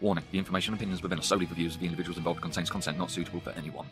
Warning, the information and opinions within are solely for views of the individuals involved, contains content not suitable for anyone.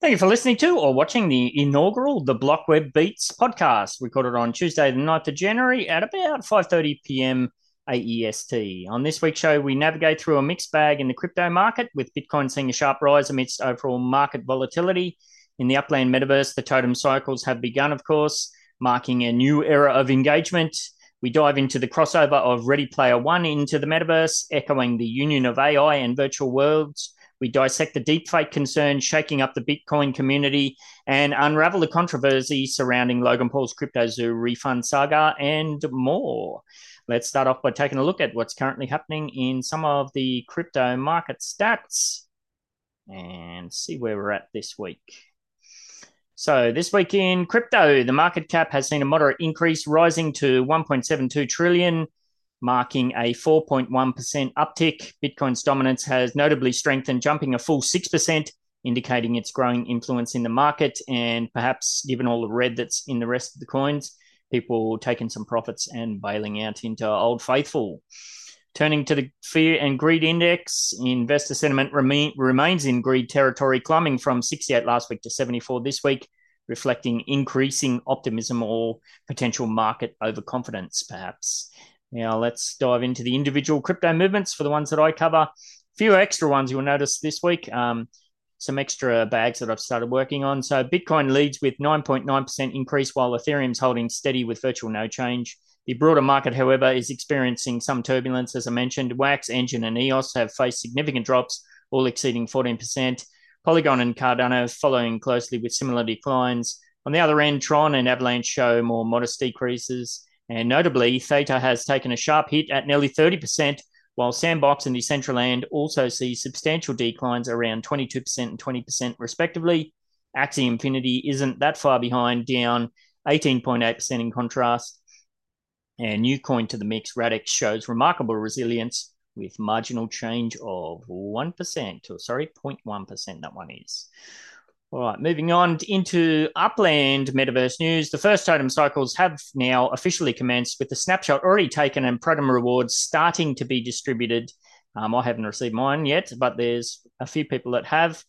Thank you for listening to or watching the inaugural The BlockWeb Beats podcast, recorded on Tuesday the 9th of January at about 5:30 p.m. AEST. On this week's show, we navigate through a mixed bag in the crypto market, with Bitcoin seeing a sharp rise amidst overall market volatility. In the Upland Metaverse, the Totem Cycles have begun, of course, marking a new era of engagement. We dive into the crossover of Ready Player One into the Metaverse, echoing the union of AI and virtual worlds. We dissect the deepfake concern shaking up the Bitcoin community and unravel the controversy surrounding Logan Paul's CryptoZoo refund saga and more. Let's start off by taking a look at what's currently happening in some of the crypto market stats and see where we're at this week. So this week in crypto, the market cap has seen a moderate increase, rising to 1.72 trillion, marking a 4.1% uptick. Bitcoin's dominance has notably strengthened, jumping a full 6%, indicating its growing influence in the market. And perhaps given all the red that's in the rest of the coins, people taking some profits and bailing out into Old Faithful. Turning to the fear and greed index, investor sentiment remains in greed territory, climbing from 68 last week to 74 this week, reflecting increasing optimism or potential market overconfidence, perhaps. Now let's dive into the individual crypto movements for the ones that I cover. A few extra ones you'll notice this week, some extra bags that I've started working on. So Bitcoin leads with 9.9% increase, while Ethereum's holding steady with virtual no change. The broader market, however, is experiencing some turbulence. As I mentioned, Wax, Engine, and EOS have faced significant drops, all exceeding 14%. Polygon and Cardano following closely with similar declines. On the other end, Tron and Avalanche show more modest decreases. And notably, Theta has taken a sharp hit at nearly 30%, while Sandbox and Decentraland also see substantial declines around 22% and 20% respectively. Axie Infinity isn't that far behind, down 18.8% in contrast. And new coin to the mix, Radix shows remarkable resilience with marginal change of 0.1%, 0.1% that one is. All right, moving on into Upland Metaverse news. The first Totem Cycles have now officially commenced, with the snapshot already taken and Protum rewards starting to be distributed. I haven't received mine yet, but there's a few people that have.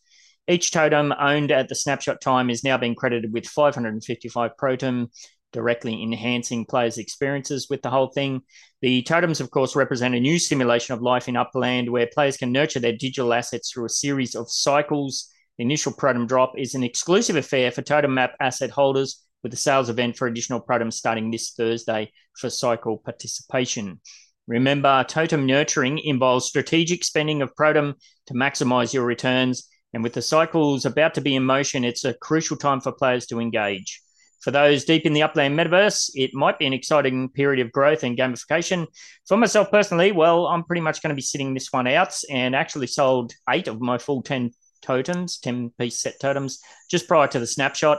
Each Totem owned at the snapshot time is now being credited with 555 Protum, directly enhancing players' experiences with the whole thing. The totems, of course, represent a new simulation of life in Upland, where players can nurture their digital assets through a series of cycles. The initial Protum drop is an exclusive affair for Totem Map asset holders, with a sales event for additional Protum starting this Thursday for cycle participation. Remember, totem nurturing involves strategic spending of Protum to maximize your returns, and with the cycles about to be in motion, it's a crucial time for players to engage. For those deep in the Upland Metaverse, it might be an exciting period of growth and gamification. For myself personally, well, I'm pretty much going to be sitting this one out, and actually sold 8 of my full 10-piece set totems just prior to the snapshot.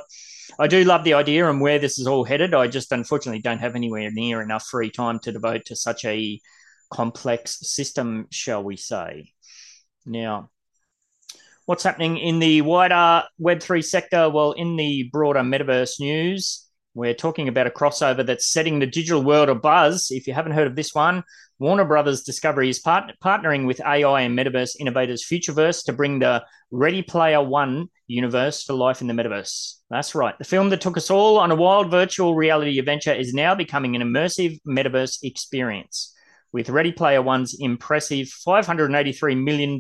I do love the idea and where this is all headed. I just unfortunately don't have anywhere near enough free time to devote to such a complex system, shall we say. Now, what's happening in the wider Web3 sector? Well, in the broader metaverse news, we're talking about a crossover that's setting the digital world abuzz. If you haven't heard of this one, Warner Bros. Discovery is partnering with AI and metaverse innovators Futureverse to bring the Ready Player One universe to life in the metaverse. That's right. The film that took us all on a wild virtual reality adventure is now becoming an immersive metaverse experience. With Ready Player One's impressive $583 million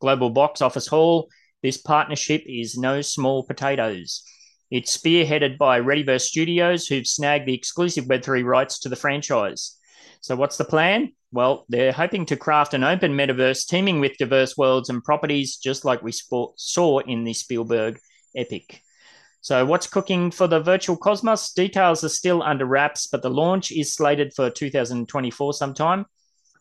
global box office haul, this partnership is no small potatoes. It's spearheaded by Readyverse Studios, who've snagged the exclusive Web3 rights to the franchise. So what's the plan? Well, they're hoping to craft an open metaverse teeming with diverse worlds and properties, just like we saw in the Spielberg epic. So what's cooking for the virtual cosmos? Details are still under wraps, but the launch is slated for 2024 sometime.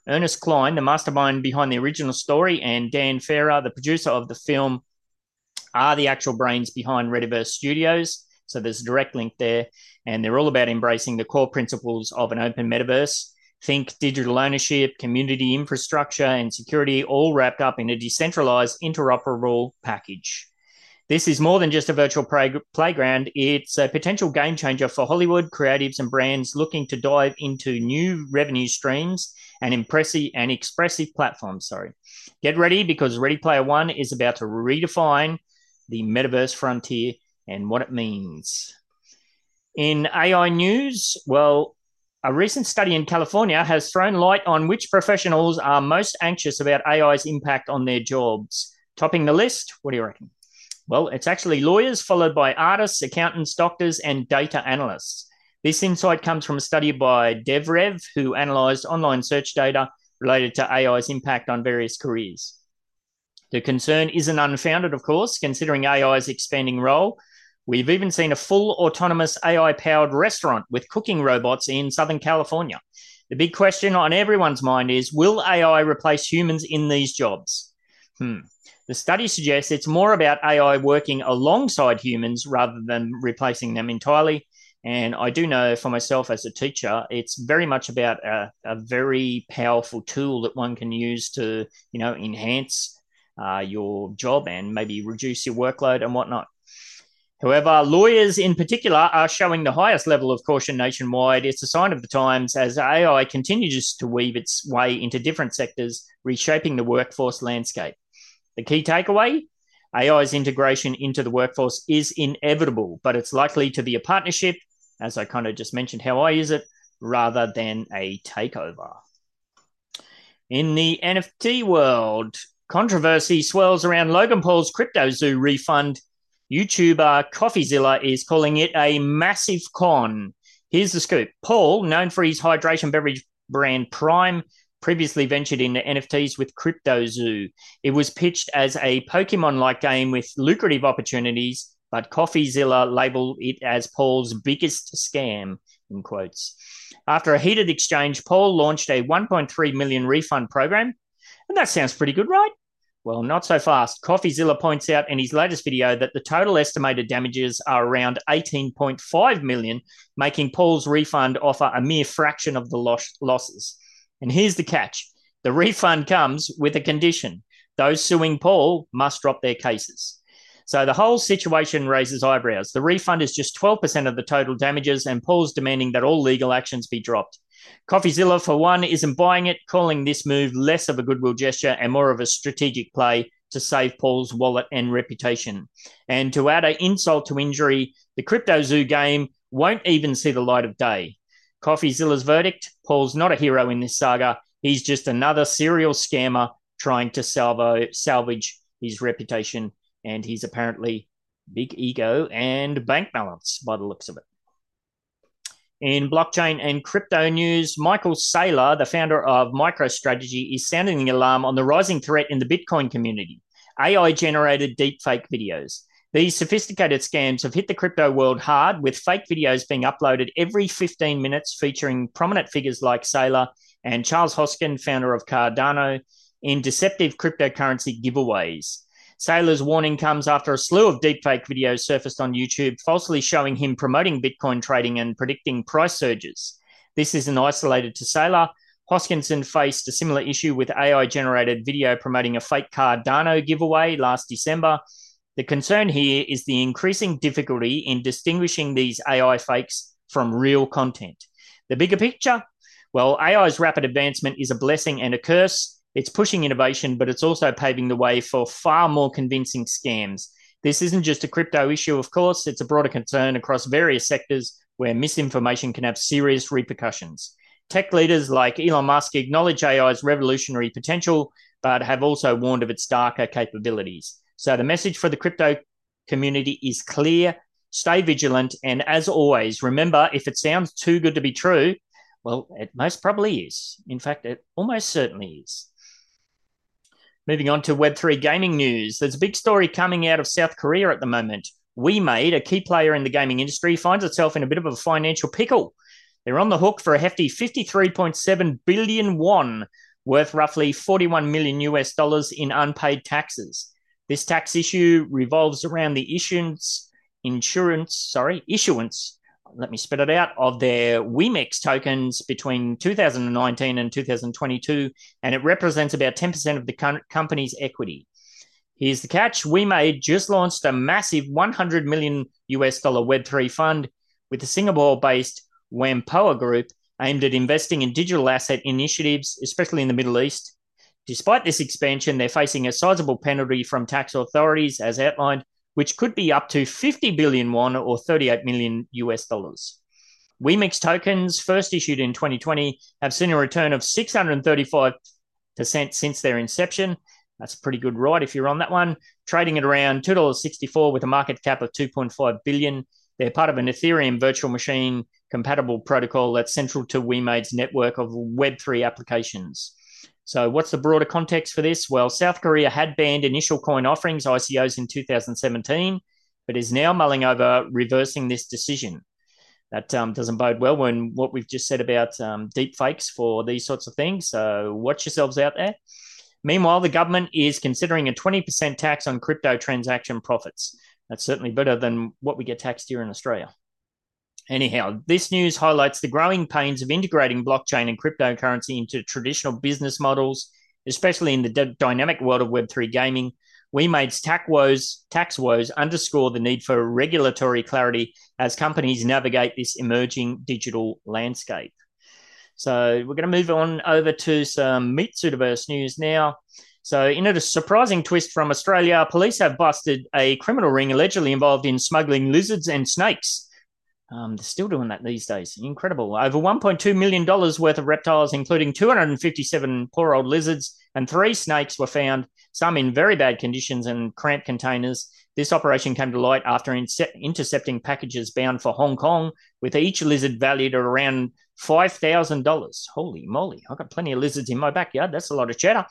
Ernest Cline, the mastermind behind the original story, and Dan Farah, the producer of the film, are the actual brains behind Readyverse Studios. So there's a direct link there. And they're all about embracing the core principles of an open metaverse. Think digital ownership, community infrastructure, and security, all wrapped up in a decentralized, interoperable package. This is more than just a virtual playground. It's a potential game changer for Hollywood, creatives and brands looking to dive into new revenue streams and expressive platforms. Get ready, because Ready Player One is about to redefine the metaverse frontier and what it means. In AI news, well, a recent study in California has thrown light on which professionals are most anxious about AI's impact on their jobs. Topping the list, what do you reckon? Well, it's actually lawyers, followed by artists, accountants, doctors, and data analysts. This insight comes from a study by DevRev, who analysed online search data related to AI's impact on various careers. The concern isn't unfounded, of course, considering AI's expanding role. We've even seen a full autonomous AI-powered restaurant with cooking robots in Southern California. The big question on everyone's mind is, will AI replace humans in these jobs? The study suggests it's more about AI working alongside humans rather than replacing them entirely. And I do know for myself as a teacher, it's very much about a very powerful tool that one can use to, you know, enhance your job and maybe reduce your workload and whatnot. However, lawyers in particular are showing the highest level of caution nationwide. It's a sign of the times as AI continues to weave its way into different sectors, reshaping the workforce landscape. The key takeaway, AI's integration into the workforce is inevitable, but it's likely to be a partnership, as I kind of just mentioned how I use it, rather than a takeover. In the NFT world, controversy swirls around Logan Paul's CryptoZoo refund. YouTuber CoffeeZilla is calling it a massive con. Here's the scoop. Paul, known for his hydration beverage brand Prime, previously ventured into NFTs with CryptoZoo. It was pitched as a Pokemon-like game with lucrative opportunities, but CoffeeZilla labeled it as Paul's biggest scam, in quotes. After a heated exchange, Paul launched a $1.3 million refund program. And that sounds pretty good, right? Well, not so fast. CoffeeZilla points out in his latest video that the total estimated damages are around $18.5 million, making Paul's refund offer a mere fraction of the losses. And here's the catch. The refund comes with a condition. Those suing Paul must drop their cases. So the whole situation raises eyebrows. The refund is just 12% of the total damages, and Paul's demanding that all legal actions be dropped. CoffeeZilla, for one, isn't buying it, calling this move less of a goodwill gesture and more of a strategic play to save Paul's wallet and reputation. And to add an insult to injury, the CryptoZoo game won't even see the light of day. CoffeeZilla's verdict, Paul's not a hero in this saga. He's just another serial scammer trying to salvage his reputation and his apparently big ego and bank balance by the looks of it. In blockchain and crypto news, Michael Saylor, the founder of MicroStrategy, is sounding the alarm on the rising threat in the Bitcoin community, AI-generated deepfake videos. These sophisticated scams have hit the crypto world hard, with fake videos being uploaded every 15 minutes featuring prominent figures like Saylor and Charles Hoskinson, founder of Cardano, in deceptive cryptocurrency giveaways. Saylor's warning comes after a slew of deepfake videos surfaced on YouTube, falsely showing him promoting Bitcoin trading and predicting price surges. This isn't isolated to Saylor. Hoskinson faced a similar issue with AI-generated video promoting a fake Cardano giveaway last December. The concern here is the increasing difficulty in distinguishing these AI fakes from real content. The bigger picture? Well, AI's rapid advancement is a blessing and a curse. It's pushing innovation, but it's also paving the way for far more convincing scams. This isn't just a crypto issue, of course. It's a broader concern across various sectors where misinformation can have serious repercussions. Tech leaders like Elon Musk acknowledge AI's revolutionary potential, but have also warned of its darker capabilities. So the message for the crypto community is clear. Stay vigilant. And as always, remember, if it sounds too good to be true, well, it most probably is. In fact, it almost certainly is. Moving on to Web3 gaming news. There's a big story coming out of South Korea at the moment. Wemade, a key player in the gaming industry, finds itself in a bit of a financial pickle. They're on the hook for a hefty 53.7 billion won, worth roughly $41 million in unpaid taxes. This tax issue revolves around the issuance of their WEMEX tokens between 2019 and 2022, and it represents about 10% of the company's equity. Here's the catch. Wemade just launched a massive $100 million Web3 fund with the Singapore-based Wampoa Group aimed at investing in digital asset initiatives, especially in the Middle East. Despite this expansion, they're facing a sizable penalty from tax authorities, as outlined, which could be up to 50 billion won or $38 million. Wemix tokens, first issued in 2020, have seen a return of 635% since their inception. That's a pretty good ride if you're on that one. Trading at around $2.64 with a market cap of 2.5 billion. They're part of an Ethereum virtual machine compatible protocol that's central to Wemade's network of Web3 applications. So what's the broader context for this? Well, South Korea had banned initial coin offerings, ICOs, in 2017, but is now mulling over reversing this decision. That doesn't bode well when what we've just said about deep fakes for these sorts of things. So watch yourselves out there. Meanwhile, the government is considering a 20% tax on crypto transaction profits. That's certainly better than what we get taxed here in Australia. Anyhow, this news highlights the growing pains of integrating blockchain and cryptocurrency into traditional business models, especially in the dynamic world of Web3 gaming. Wemade's tax woes underscore the need for regulatory clarity as companies navigate this emerging digital landscape. So we're going to move on over to some Metatainment news now. So in a surprising twist from Australia, police have busted a criminal ring allegedly involved in smuggling lizards and snakes. They're still doing that these days. Incredible. Over $1.2 million worth of reptiles, including 257 poor old lizards and 3 snakes, were found, some in very bad conditions and cramped containers. This operation came to light after intercepting packages bound for Hong Kong, with each lizard valued at around $5,000. Holy moly, I've got plenty of lizards in my backyard. That's a lot of cheddar.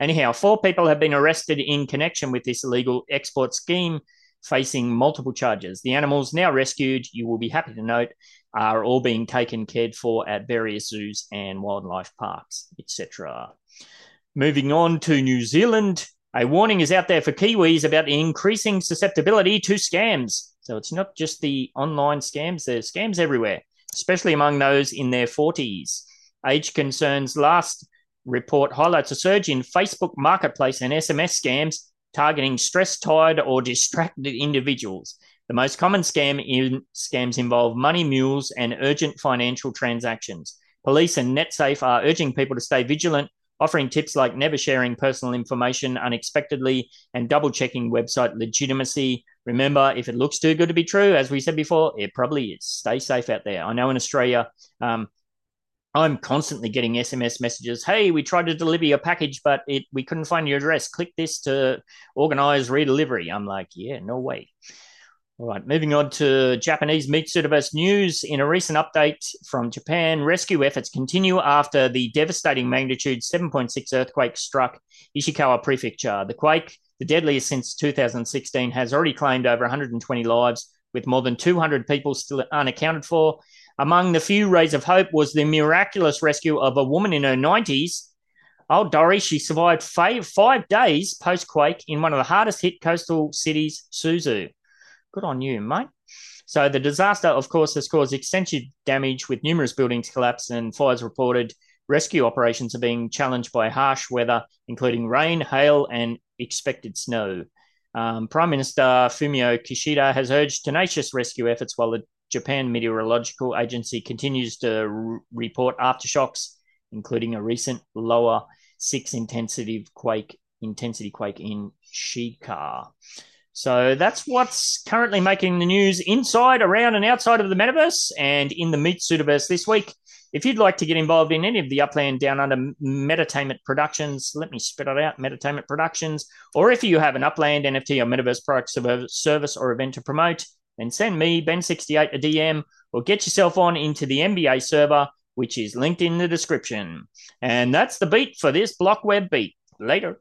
Anyhow, 4 people have been arrested in connection with this illegal export scheme, facing multiple charges. The animals now rescued, you will be happy to note, are all being taken cared for at various zoos and wildlife parks, etc. Moving on to New Zealand, a warning is out there for Kiwis about the increasing susceptibility to scams. So it's not just the online scams, there's scams everywhere, especially among those in their 40s. Age Concern's last report highlights a surge in Facebook Marketplace and SMS scams targeting stress-tired or distracted individuals. The most common scams involve money mules and urgent financial transactions. Police and NetSafe are urging people to stay vigilant, offering tips like never sharing personal information unexpectedly and double-checking website legitimacy. Remember, if it looks too good to be true, as we said before, it probably is. Stay safe out there. I know in Australia, I'm constantly getting SMS messages. Hey, we tried to deliver your package, but we couldn't find your address. Click this to organize redelivery. I'm like, yeah, no way. All right, moving on to Japanese Metatainment news. In a recent update from Japan, rescue efforts continue after the devastating magnitude 7.6 earthquake struck Ishikawa Prefecture. The quake, the deadliest since 2016, has already claimed over 120 lives, with more than 200 people still unaccounted for. Among the few rays of hope was the miraculous rescue of a woman in her 90s. Old Dory, she survived 5 days post-quake in one of the hardest-hit coastal cities, Suzu. Good on you, mate. So the disaster, of course, has caused extensive damage with numerous buildings collapsed and fires reported. Rescue operations are being challenged by harsh weather, including rain, hail, and expected snow. Prime Minister Fumio Kishida has urged tenacious rescue efforts while the Japan Meteorological Agency continues to report aftershocks, including a recent lower 6 intensity quake in Shika. So that's what's currently making the news inside, around, and outside of the metaverse and in the Metatainment this week. If you'd like to get involved in any of the Upland Down Under Metatainment Productions, let me spit it out, Metatainment Productions, or if you have an Upland NFT or metaverse product, service, or event to promote, then send me, Ben68, a DM, or get yourself on into the MVA server, which is linked in the description. And that's the beat for this BlockWeb Beat. Later.